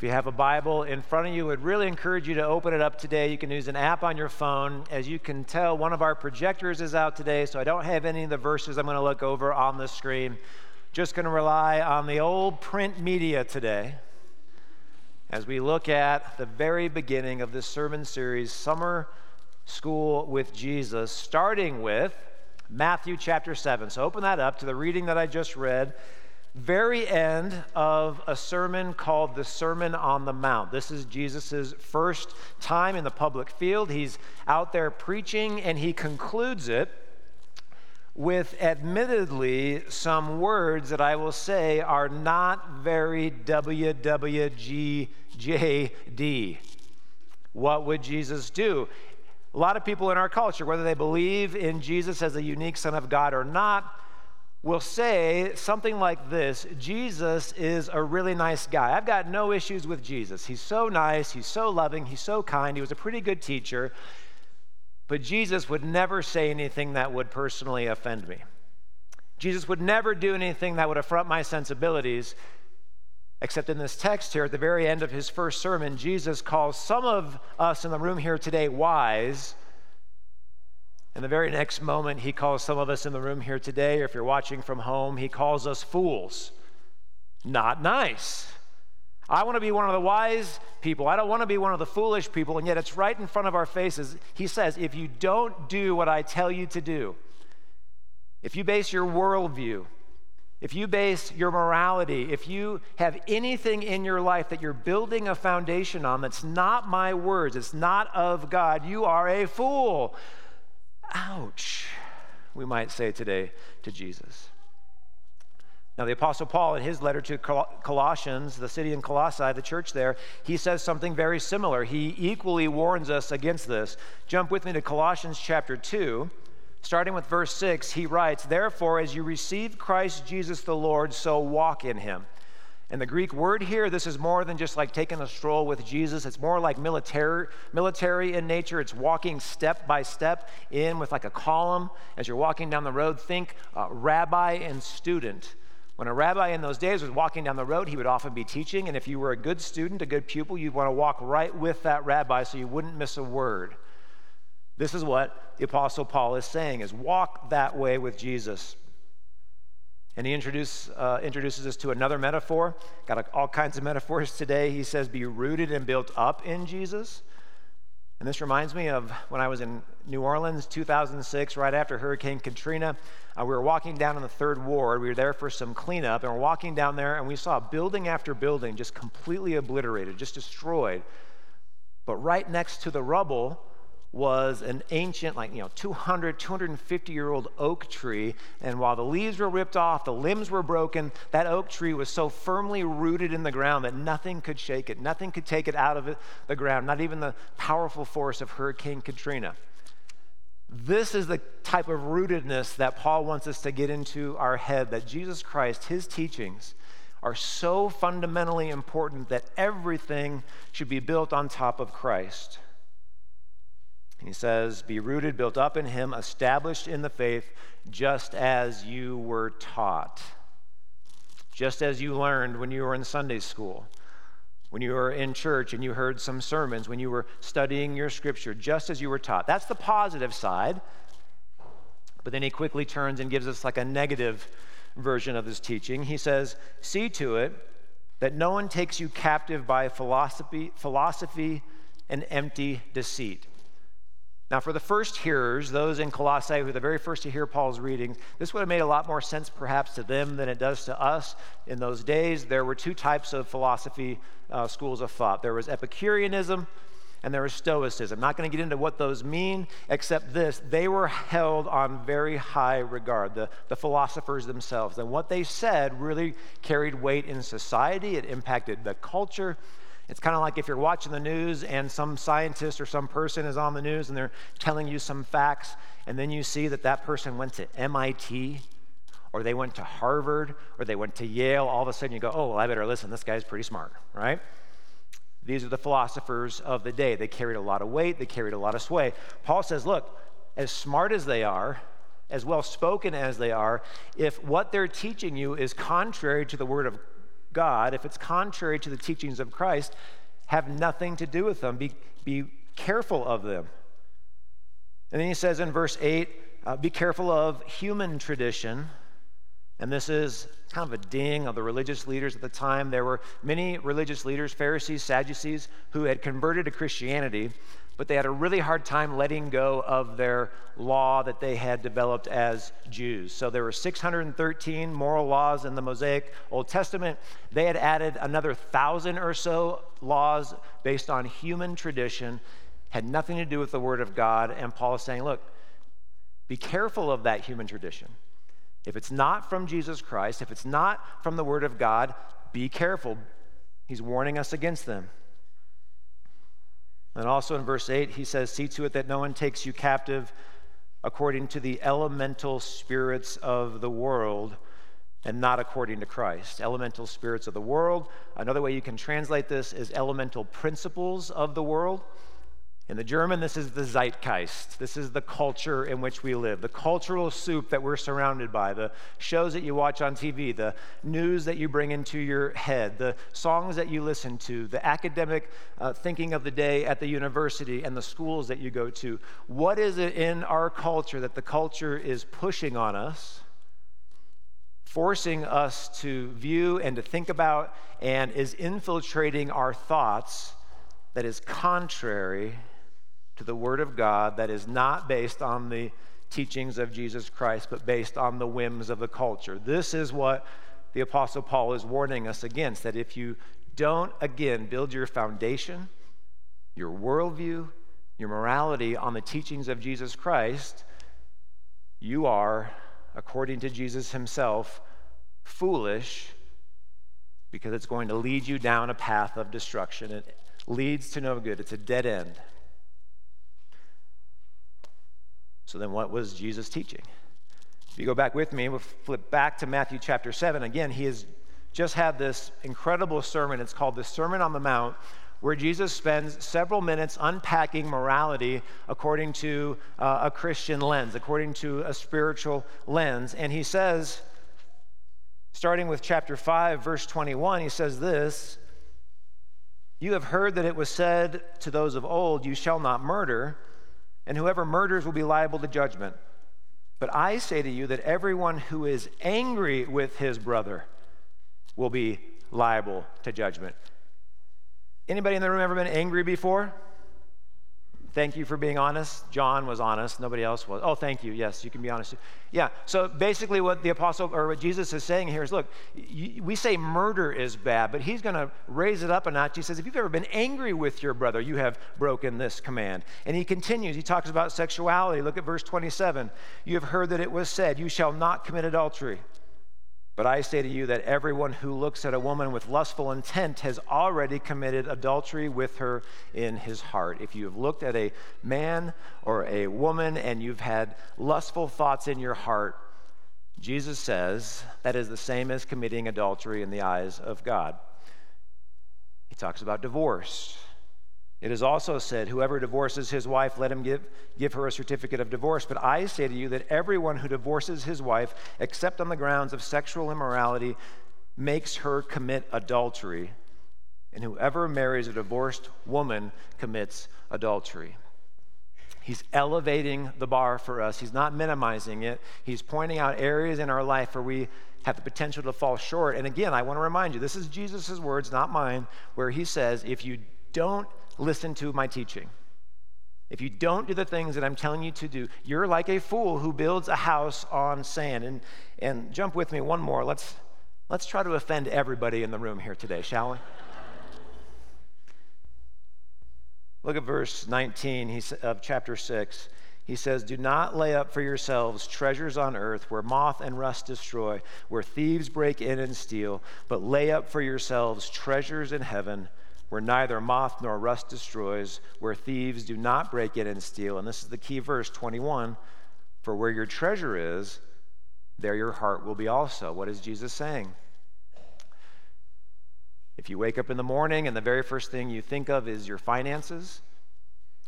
If you have a Bible in front of you, I would really encourage you to open it up today. You can use an app on your phone. As you can tell, one of our projectors is out today, so I don't have any of the verses I'm going to look over on the screen. Just going to rely on the old print media today as we look at the very beginning of this sermon series, Summer School with Jesus, starting with Matthew chapter 7. So open that up to the reading that I just read. Very end of a sermon called the Sermon on the Mount. This is Jesus's first time in the public field. He's out there preaching, and he concludes it with admittedly some words that I will say are not very WWJD. What would Jesus do? A lot of people in our culture, whether they believe in Jesus as a unique Son of God or not, will say something like this: Jesus is a really nice guy. I've got no issues with Jesus. He's so nice, he's so loving, he's so kind, he was a pretty good teacher, but Jesus would never say anything that would personally offend me. Jesus would never do anything that would affront my sensibilities, except in this text here, at the very end of his first sermon, Jesus calls some of us in the room here today wise. And the very next moment, he calls some of us in the room here today, or if you're watching from home, he calls us fools. Not nice. I want to be one of the wise people. I don't want to be one of the foolish people, and yet it's right in front of our faces. He says, if you don't do what I tell you to do, if you base your worldview, if you base your morality, if you have anything in your life that you're building a foundation on that's not my words, it's not of God, you are a fool. Ouch, we might say today to Jesus. Now, the Apostle Paul, in his letter to Colossians, the city in Colossae, the church there, he says something very similar. He equally warns us against this. Jump with me to Colossians chapter 2, starting with verse 6. He writes, "Therefore, as you receive Christ Jesus the Lord, so walk in him." And the Greek word here, this is more than just like taking a stroll with Jesus. It's more like military in nature. It's walking step by step in with like a column. As you're walking down the road, think rabbi and student. When a rabbi in those days was walking down the road, he would often be teaching. And if you were a good student, a good pupil, you'd want to walk right with that rabbi so you wouldn't miss a word. This is what the Apostle Paul is saying, is walk that way with Jesus. And he introduces us to another metaphor. Got all kinds of metaphors today. He says, be rooted and built up in Jesus. And this reminds me of when I was in New Orleans, 2006, right after Hurricane Katrina. We were walking down in the Third Ward. We were there for some cleanup, and we're walking down there, and we saw building after building just completely obliterated, just destroyed. But right next to the rubble was an ancient, 250-year-old oak tree, and while the leaves were ripped off, the limbs were broken, that oak tree was so firmly rooted in the ground that nothing could shake it, nothing could take it out of the ground, not even the powerful force of Hurricane Katrina. This is the type of rootedness that Paul wants us to get into our head, that Jesus Christ, his teachings, are so fundamentally important that everything should be built on top of Christ. And he says, be rooted, built up in him, established in the faith, just as you were taught. Just as you learned when you were in Sunday school, when you were in church and you heard some sermons, when you were studying your scripture, just as you were taught. That's the positive side. But then he quickly turns and gives us like a negative version of his teaching. He says, see to it that no one takes you captive by philosophy and empty deceit. Now, for the first hearers, those in Colossae who were the very first to hear Paul's readings, this would have made a lot more sense perhaps to them than it does to us. In those days, there were two types of philosophy schools of thought. There was Epicureanism and there was Stoicism. I'm not going to get into what those mean, except this. They were held on very high regard, the philosophers themselves. And what they said really carried weight in society. It impacted the culture. It's kind of like if you're watching the news and some scientist or some person is on the news and they're telling you some facts, and then you see that person went to MIT or they went to Harvard or they went to Yale. All of a sudden you go, oh, well, I better listen. This guy's pretty smart, right? These are the philosophers of the day. They carried a lot of weight. They carried a lot of sway. Paul says, look, as smart as they are, as well-spoken as they are, if what they're teaching you is contrary to the word of God, if it's contrary to the teachings of Christ, have nothing to do with them. Be careful of them. And then he says in verse 8, be careful of human tradition. And this is kind of a ding of the religious leaders at the time. There were many religious leaders, Pharisees, Sadducees, who had converted to Christianity, but they had a really hard time letting go of their law that they had developed as Jews. So there were 613 moral laws in the Mosaic Old Testament. They had added another 1,000 or so laws based on human tradition, had nothing to do with the Word of God. And Paul is saying, look, be careful of that human tradition. If it's not from Jesus Christ, if it's not from the Word of God, be careful. He's warning us against them. And also in verse 8, he says, see to it that no one takes you captive according to the elemental spirits of the world and not according to Christ. Elemental spirits of the world. Another way you can translate this is elemental principles of the world. In the German, this is the Zeitgeist. This is the culture in which we live, the cultural soup that we're surrounded by, the shows that you watch on TV, the news that you bring into your head, the songs that you listen to, the academic thinking of the day at the university and the schools that you go to. What is it in our culture that the culture is pushing on us, forcing us to view and to think about, and is infiltrating our thoughts that is contrary to the Word of God, that is not based on the teachings of Jesus Christ, but based on the whims of the culture? This is what the Apostle Paul is warning us against, that if you don't, again, build your foundation, your worldview, your morality on the teachings of Jesus Christ, you are, according to Jesus himself, foolish, because it's going to lead you down a path of destruction. It leads to no good. It's a dead end. So then what was Jesus teaching? If you go back with me, we'll flip back to Matthew chapter 7. Again, he has just had this incredible sermon. It's called the Sermon on the Mount, where Jesus spends several minutes unpacking morality according to a Christian lens, according to a spiritual lens. And he says, starting with chapter 5, verse 21, he says this, "You have heard that it was said to those of old, 'You shall not murder,' and whoever murders will be liable to judgment. But I say to you that everyone who is angry with his brother will be liable to judgment." Anybody in the room ever been angry before? Thank you for being honest. John was honest. Nobody else was. Oh, thank you. Yes, you can be honest. Yeah, so basically what the apostle, or what Jesus is saying here is, look, we say murder is bad, but he's going to raise it up a notch. He says, if you've ever been angry with your brother, you have broken this command. And he continues. He talks about sexuality. Look at verse 27. "You have heard that it was said, 'You shall not commit adultery.' But I say to you that everyone who looks at a woman with lustful intent has already committed adultery with her in his heart." If you have looked at a man or a woman and you've had lustful thoughts in your heart, Jesus says that is the same as committing adultery in the eyes of God. He talks about divorce. "It is also said, 'Whoever divorces his wife, let him give her a certificate of divorce.' But I say to you that everyone who divorces his wife, except on the grounds of sexual immorality, makes her commit adultery. And whoever marries a divorced woman commits adultery." He's elevating the bar for us. He's not minimizing it. He's pointing out areas in our life where we have the potential to fall short. And again, I want to remind you, this is Jesus' words, not mine, where he says, if you don't listen to my teaching, if you don't do the things that I'm telling you to do, you're like a fool who builds a house on sand. And jump with me one more. Let's try to offend everybody in the room here today, shall we? Look at verse 19 of chapter 6. He says, "Do not lay up for yourselves treasures on earth where moth and rust destroy, where thieves break in and steal, but lay up for yourselves treasures in heaven where neither moth nor rust destroys, where thieves do not break in and steal." And this is the key verse, 21, "For where your treasure is, there your heart will be also." What is Jesus saying? If you wake up in the morning and the very first thing you think of is your finances,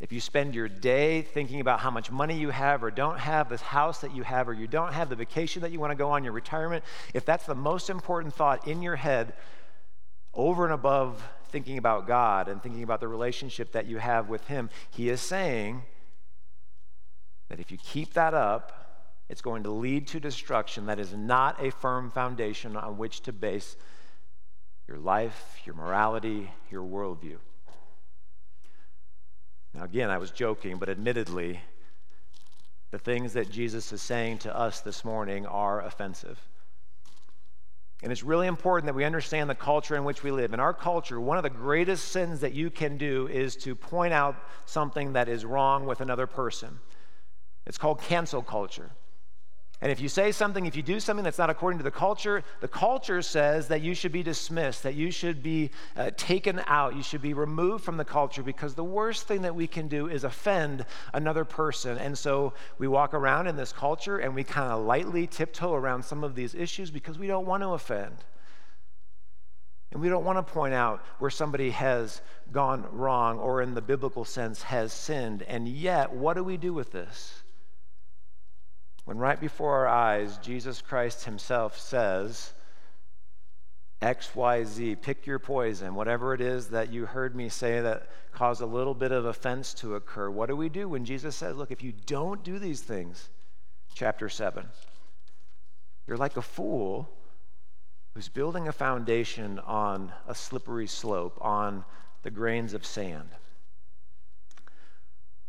if you spend your day thinking about how much money you have or don't have, this house that you have or you don't have, the vacation that you want to go on, your retirement, if that's the most important thought in your head, over and above thinking about God and thinking about the relationship that you have with him, he is saying that if you keep that up, it's going to lead to destruction. That is not a firm foundation on which to base your life, your morality, your worldview. Now again, I was joking, but admittedly, the things that Jesus is saying to us this morning are offensive. And it's really important that we understand the culture in which we live. In our culture, one of the greatest sins that you can do is to point out something that is wrong with another person. It's called cancel culture. And if you say something, if you do something that's not according to the culture says that you should be dismissed, that you should be taken out, you should be removed from the culture, because the worst thing that we can do is offend another person. And so we walk around in this culture and we kind of lightly tiptoe around some of these issues because we don't want to offend. And we don't want to point out where somebody has gone wrong or in the biblical sense has sinned. And yet, what do we do with this? When right before our eyes, Jesus Christ himself says, X, Y, Z, pick your poison, whatever it is that you heard me say that caused a little bit of offense to occur. What do we do when Jesus says, look, if you don't do these things, chapter 7, you're like a fool who's building a foundation on a slippery slope, on the grains of sand.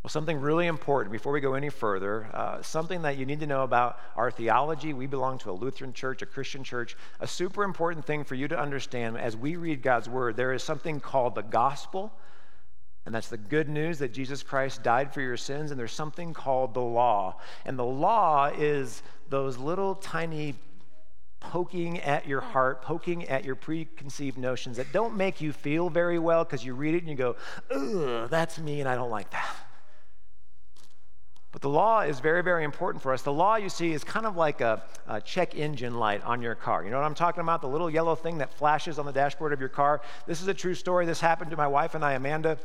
Well, something really important before we go any further, something that you need to know about our theology. We belong to a Lutheran church, a Christian church. A super important thing for you to understand as we read God's word, there is something called the gospel, and that's the good news that Jesus Christ died for your sins, and there's something called the law. And the law is those little tiny poking at your heart, poking at your preconceived notions that don't make you feel very well because you read it and you go, ugh, that's me and I don't like that. But the law is very, very important for us. The law, you see, is kind of like a check engine light on your car. You know what I'm talking about? The little yellow thing that flashes on the dashboard of your car. This is a true story. This happened to my wife and I, Amanda.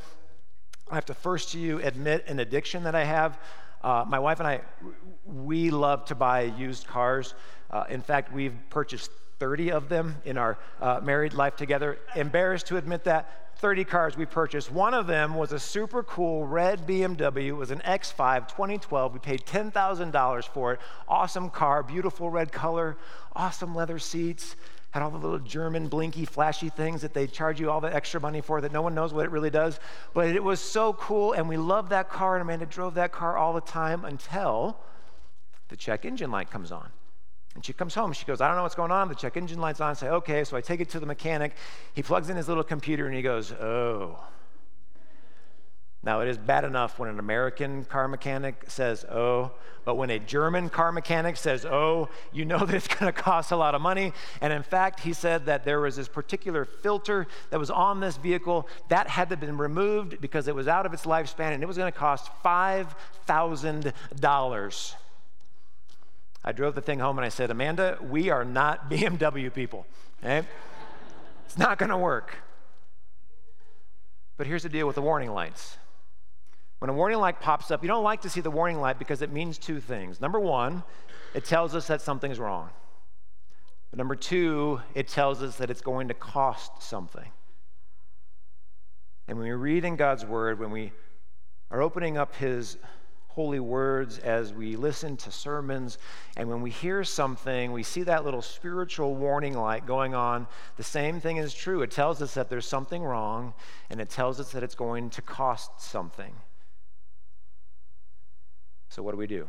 I have to first to you admit an addiction that I have. My wife and I, we love to buy used cars. In fact, we've purchased 30 of them in our married life together. Embarrassed to admit that. 30 cars we purchased. One of them was a super cool red BMW. It was an X5 2012. We paid $10,000 for it. Awesome car, beautiful red color, awesome leather seats, had all the little German blinky flashy things that they charge you all the extra money for that no one knows what it really does. But it was so cool and we loved that car and Amanda drove that car all the time until the check engine light comes on. And she comes home, she goes, I don't know what's going on, the check engine light's on. I say, okay, so I take it to the mechanic. He plugs in his little computer and he goes, oh. Now it is bad enough when an American car mechanic says, oh, but when a German car mechanic says, oh, you know that it's gonna cost a lot of money. And in fact, he said that there was this particular filter that was on this vehicle that had to have been removed because it was out of its lifespan and it was gonna cost $5,000. I drove the thing home and I said, Amanda, we are not BMW people, okay? It's not gonna work. But here's the deal with the warning lights. When a warning light pops up, you don't like to see the warning light because it means two things. Number one, it tells us that something's wrong. But number two, it tells us that it's going to cost something. And when we read in God's word, when we are opening up his holy words, as we listen to sermons, and when we hear something, we see that little spiritual warning light going on. The same thing is true. It tells us that there's something wrong, and it tells us that it's going to cost something. So what do we do?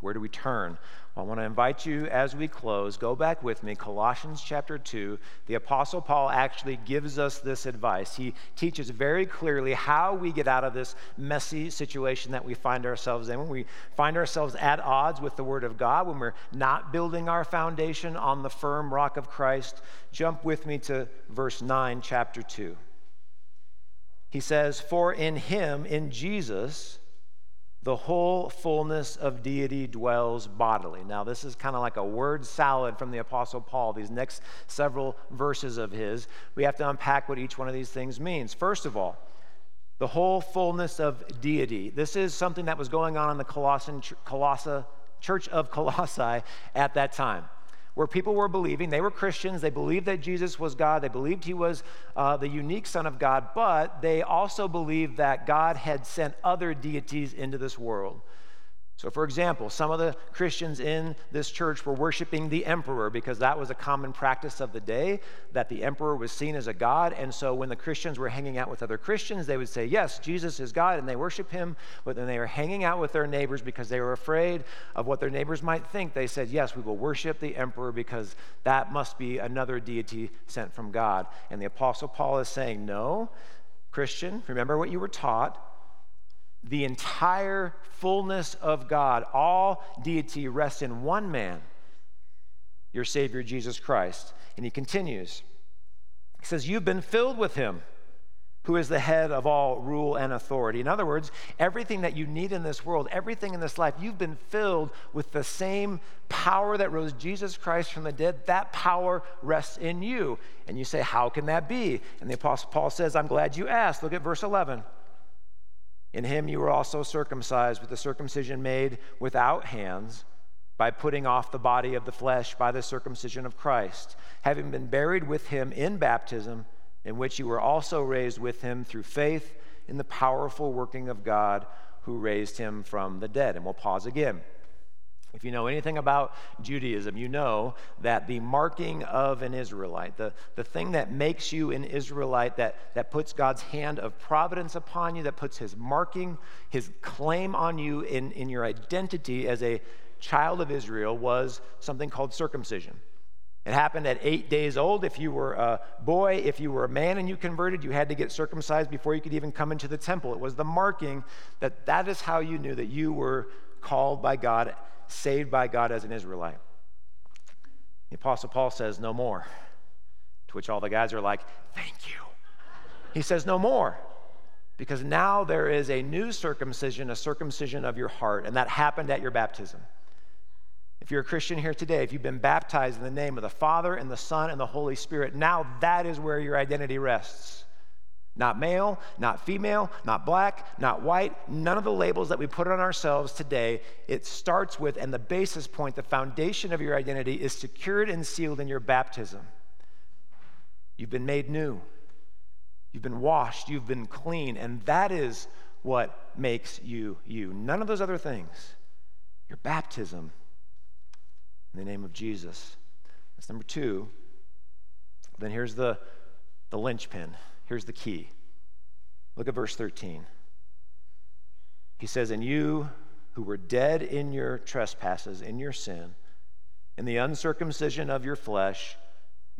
Where do we turn? Well, I want to invite you as we close, go back with me, Colossians chapter 2. The Apostle Paul actually gives us this advice. He teaches very clearly how we get out of this messy situation that we find ourselves in. When we find ourselves at odds with the Word of God, when we're not building our foundation on the firm rock of Christ, jump with me to verse 9, chapter 2. He says, for in him, in Jesus, the whole fullness of deity dwells bodily. Now, this is kind of like a word salad from the Apostle Paul, these next several verses of his. We have to unpack what each one of these things means. First of all, the whole fullness of deity. This is something that was going on in the Church of Colossae at that time. where people were believing. They were Christians. They believed that Jesus was God. They believed he was the unique Son of God, but they also believed that God had sent other deities into this world. So, for example, some of the Christians in this church were worshiping the emperor because that was a common practice of the day, that the emperor was seen as a god. And so when the Christians were hanging out with other Christians, they would say, yes, Jesus is God, and they worship him. But then they were hanging out with their neighbors because they were afraid of what their neighbors might think. They said, yes, we will worship the emperor because that must be another deity sent from God. And the Apostle Paul is saying, no, Christian, remember what you were taught. The entire fullness of God, all deity, rests in one man, your Savior, Jesus Christ. And he continues. He says, you've been filled with him, who is the head of all rule and authority. In other words, everything that you need in this world, everything in this life, you've been filled with the same power that rose Jesus Christ from the dead. That power rests in you. And you say, how can that be? And the Apostle Paul says, I'm glad you asked. Look at verse 11. In him you were also circumcised with the circumcision made without hands, by putting off the body of the flesh by the circumcision of Christ, having been buried with him in baptism, in which you were also raised with him through faith in the powerful working of God who raised him from the dead. And we'll pause again. If you know anything about Judaism, you know that the marking of an Israelite, the thing that makes you an Israelite, that puts God's hand of providence upon you, that puts his marking, his claim on you in your identity as a child of Israel, was something called circumcision. It happened at 8 days old. If you were a boy, if you were a man and you converted, you had to get circumcised before you could even come into the temple. It was the marking that is how you knew that you were called by God, saved by God as an Israelite. The Apostle Paul says, no more. To which all the guys are like, thank you. He says, no more. Because now there is a new circumcision, a circumcision of your heart, and that happened at your baptism. If you're a Christian here today, if you've been baptized in the name of the Father and the Son and the Holy Spirit, now that is where your identity rests. Not male, not female, not black, not white, none of the labels that we put on ourselves today. It starts with, and the basis point, the foundation of your identity is secured and sealed in your baptism. You've been made new. You've been washed. You've been clean. And that is what makes you you. None of those other things. Your baptism in the name of Jesus. That's number two. Then here's the linchpin. Here's the key. Look at verse 13. He says, and you who were dead in your trespasses, in your sin, in the uncircumcision of your flesh,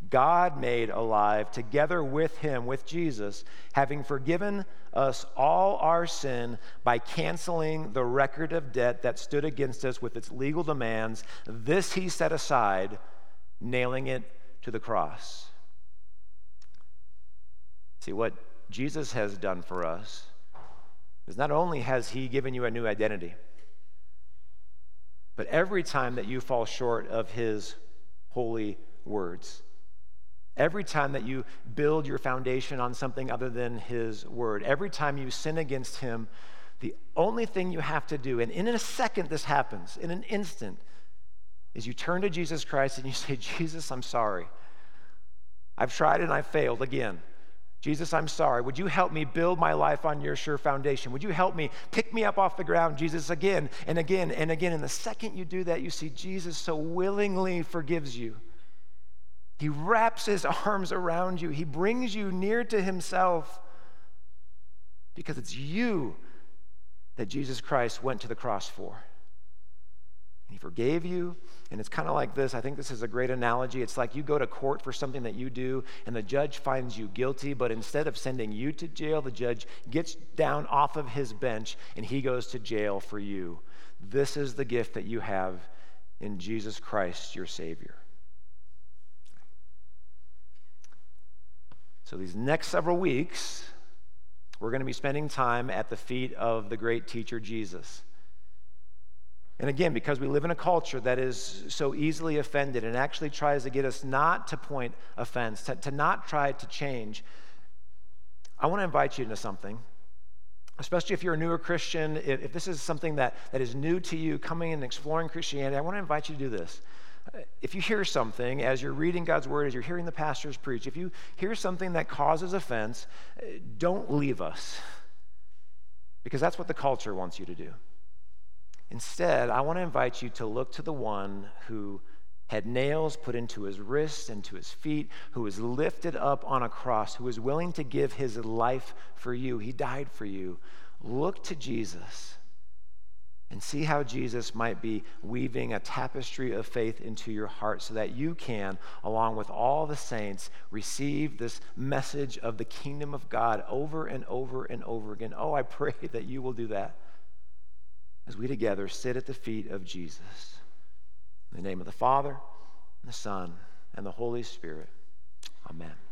God made alive together with him, with Jesus, having forgiven us all our sin by canceling the record of debt that stood against us with its legal demands. This he set aside, nailing it to the cross. See, what Jesus has done for us is not only has he given you a new identity, but every time that you fall short of his holy words, every time that you build your foundation on something other than his word, every time you sin against him, the only thing you have to do, and in a second this happens, in an instant, is you turn to Jesus Christ and you say, Jesus, I'm sorry. I've tried and I failed again. Jesus, I'm sorry. Would you help me build my life on your sure foundation? Would you help me pick me up off the ground, Jesus, again and again and again? And the second you do that, you see Jesus so willingly forgives you. He wraps his arms around you. He brings you near to himself because it's you that Jesus Christ went to the cross for. And he forgave you, and it's kind of like this. I think this is a great analogy. It's like you go to court for something that you do, and the judge finds you guilty, but instead of sending you to jail, the judge gets down off of his bench, and he goes to jail for you. This is the gift that you have in Jesus Christ, your Savior. So these next several weeks, we're going to be spending time at the feet of the great teacher, Jesus. And again, because we live in a culture that is so easily offended and actually tries to get us not to point offense, to not try to change, I want to invite you into something, especially if you're a newer Christian. If this is something that is new to you, coming and exploring Christianity, I want to invite you to do this. if you hear something as you're reading God's word, as you're hearing the pastors preach, if you hear something that causes offense, don't leave us, because that's what the culture wants you to do. Instead, I want to invite you to look to the one who had nails put into his wrists and to his feet, who was lifted up on a cross, who was willing to give his life for you. He died for you. Look to Jesus and see how Jesus might be weaving a tapestry of faith into your heart so that you can, along with all the saints, receive this message of the kingdom of God over and over and over again. Oh, I pray that you will do that as we together sit at the feet of Jesus. In the name of the Father, and the Son, and the Holy Spirit. Amen.